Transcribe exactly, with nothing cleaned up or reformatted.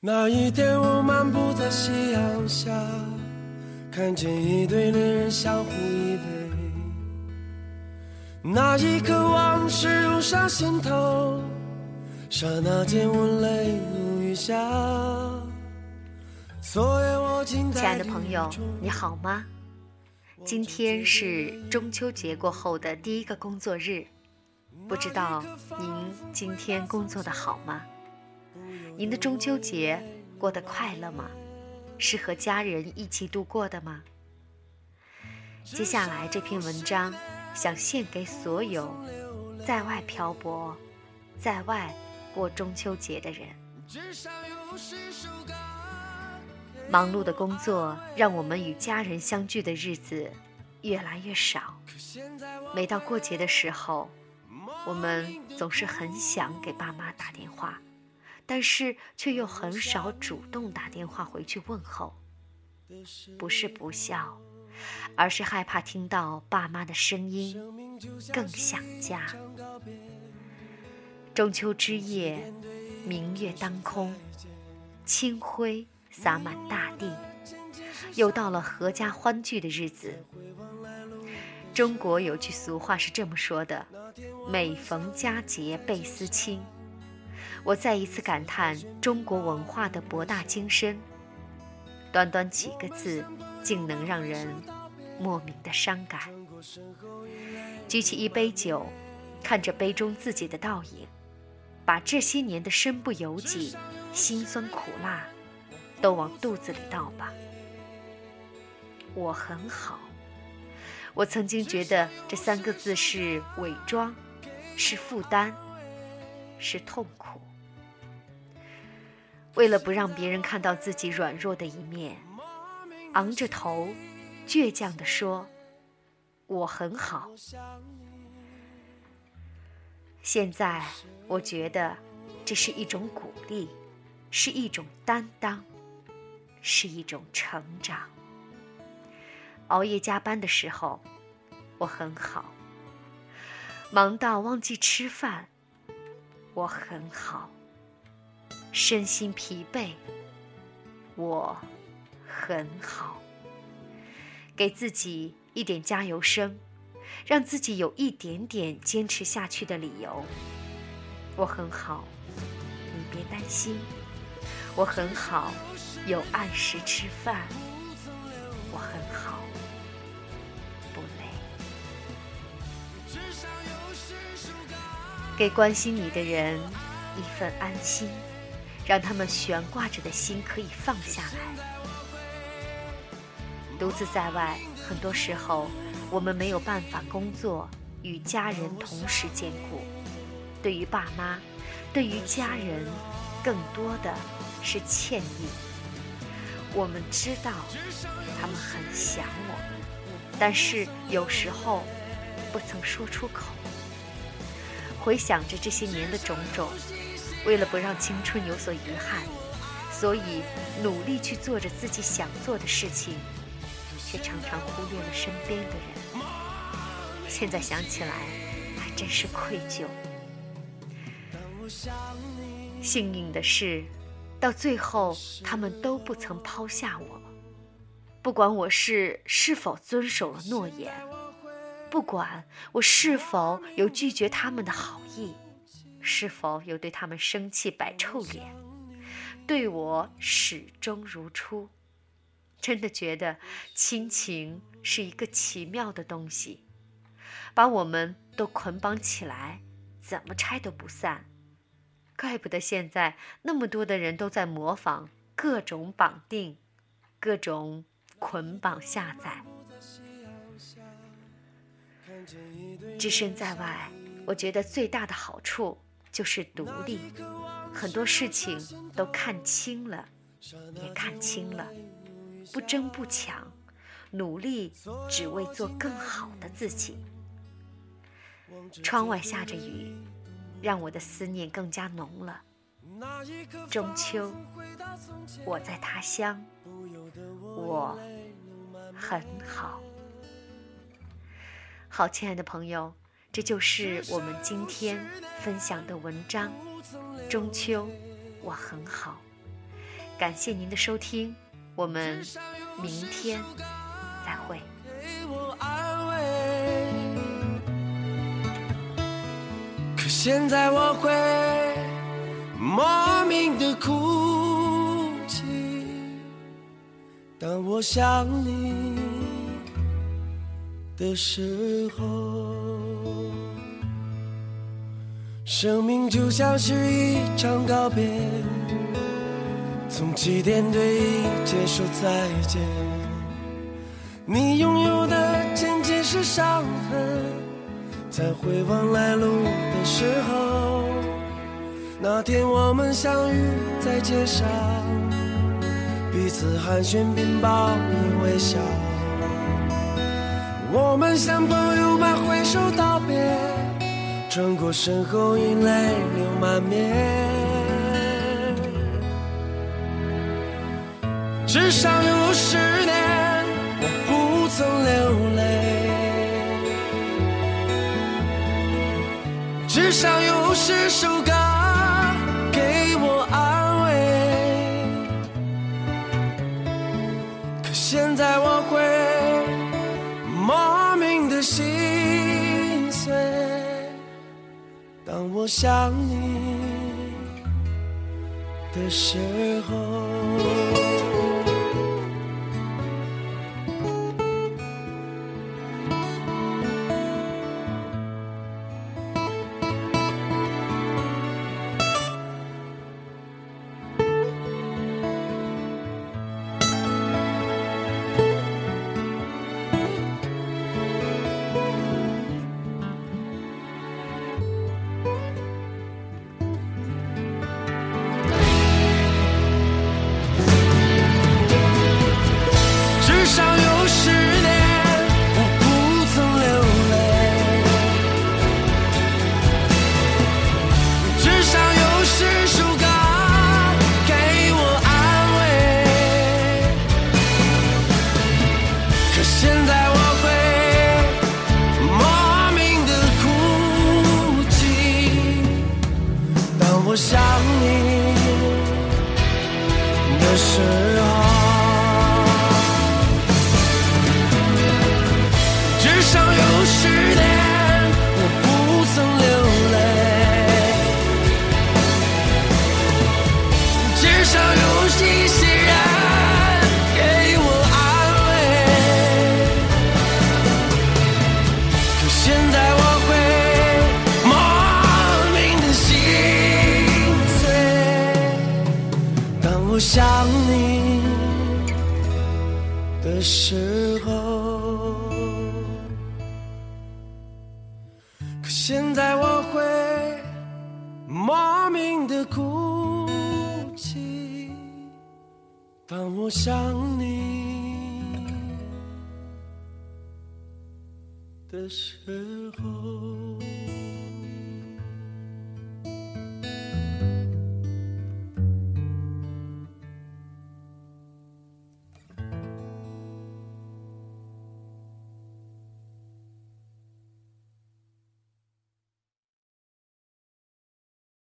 那一天，我漫步在夕阳下，看见一对恋人相互依偎。那一刻，往事涌上心头，刹那间我泪如雨下。亲爱的朋友，你好吗？今天是中秋节过后的第一个工作日，不知道您今天工作得好吗？您的中秋节过得快乐吗？是和家人一起度过的吗？接下来这篇文章想献给所有在外漂泊、在外过中秋节的人。忙碌的工作让我们与家人相聚的日子越来越少，每到过节的时候，我们总是很想给爸妈打电话，但是却又很少主动打电话回去问候，不是不孝，而是害怕听到爸妈的声音，更想家。中秋之夜，明月当空，清辉洒满大地，又到了合家欢聚的日子。中国有句俗话是这么说的：每逢佳节倍思亲。我再一次感叹中国文化的博大精深，短短几个字竟能让人莫名的伤感。举起一杯酒，看着杯中自己的倒影，把这些年的身不由己、辛酸苦辣都往肚子里倒吧。我很好，我曾经觉得这三个字是伪装，是负担，是痛苦。为了不让别人看到自己软弱的一面，昂着头倔强地说我很好。现在我觉得这是一种鼓励，是一种担当，是一种成长。熬夜加班的时候我很好，忙到忘记吃饭我很好，身心疲惫我很好。给自己一点加油声，让自己有一点点坚持下去的理由。我很好，你别担心，我很好，有按时吃饭，我很好，不累。给关心你的人一份安心，让他们悬挂着的心可以放下来。独自在外，很多时候我们没有办法工作与家人同时兼顾，对于爸妈，对于家人，更多的是歉意。我们知道他们很想我们，但是有时候不曾说出口。回想着这些年的种种，为了不让青春有所遗憾，所以努力去做着自己想做的事情，却常常忽略了身边的人。现在想起来还真是愧疚。幸运的是，到最后他们都不曾抛下我，不管我是是否遵守了诺言，不管我是否有拒绝他们的好意，是否有对他们生气摆臭脸，对我始终如初。真的觉得亲情是一个奇妙的东西，把我们都捆绑起来，怎么拆都不散。怪不得现在那么多的人都在模仿各种绑定，各种捆绑下载。置身在外，我觉得最大的好处就是独立，很多事情都看清了，也看清了，不争不抢，努力只为做更好的自己。窗外下着雨，让我的思念更加浓了。中秋，我在他乡，我很好。好，亲爱的朋友，这就是我们今天分享的文章《中秋，我很好》。感谢您的收听，我们明天再会。可现在我会莫名的哭泣，当我想你的时候，生命就像是一场告别，从起点对结束再见。你拥有的仅仅是伤痕，在回望来路的时候，那天我们相遇在街上，彼此寒暄并报以微笑，我们像朋友般挥手道别，转过身后已泪流满面。至少有十年我不曾流泪，至少有十首歌给我安慰。可现在我会莫名的心碎，当我想你的时候。当我想你的时候。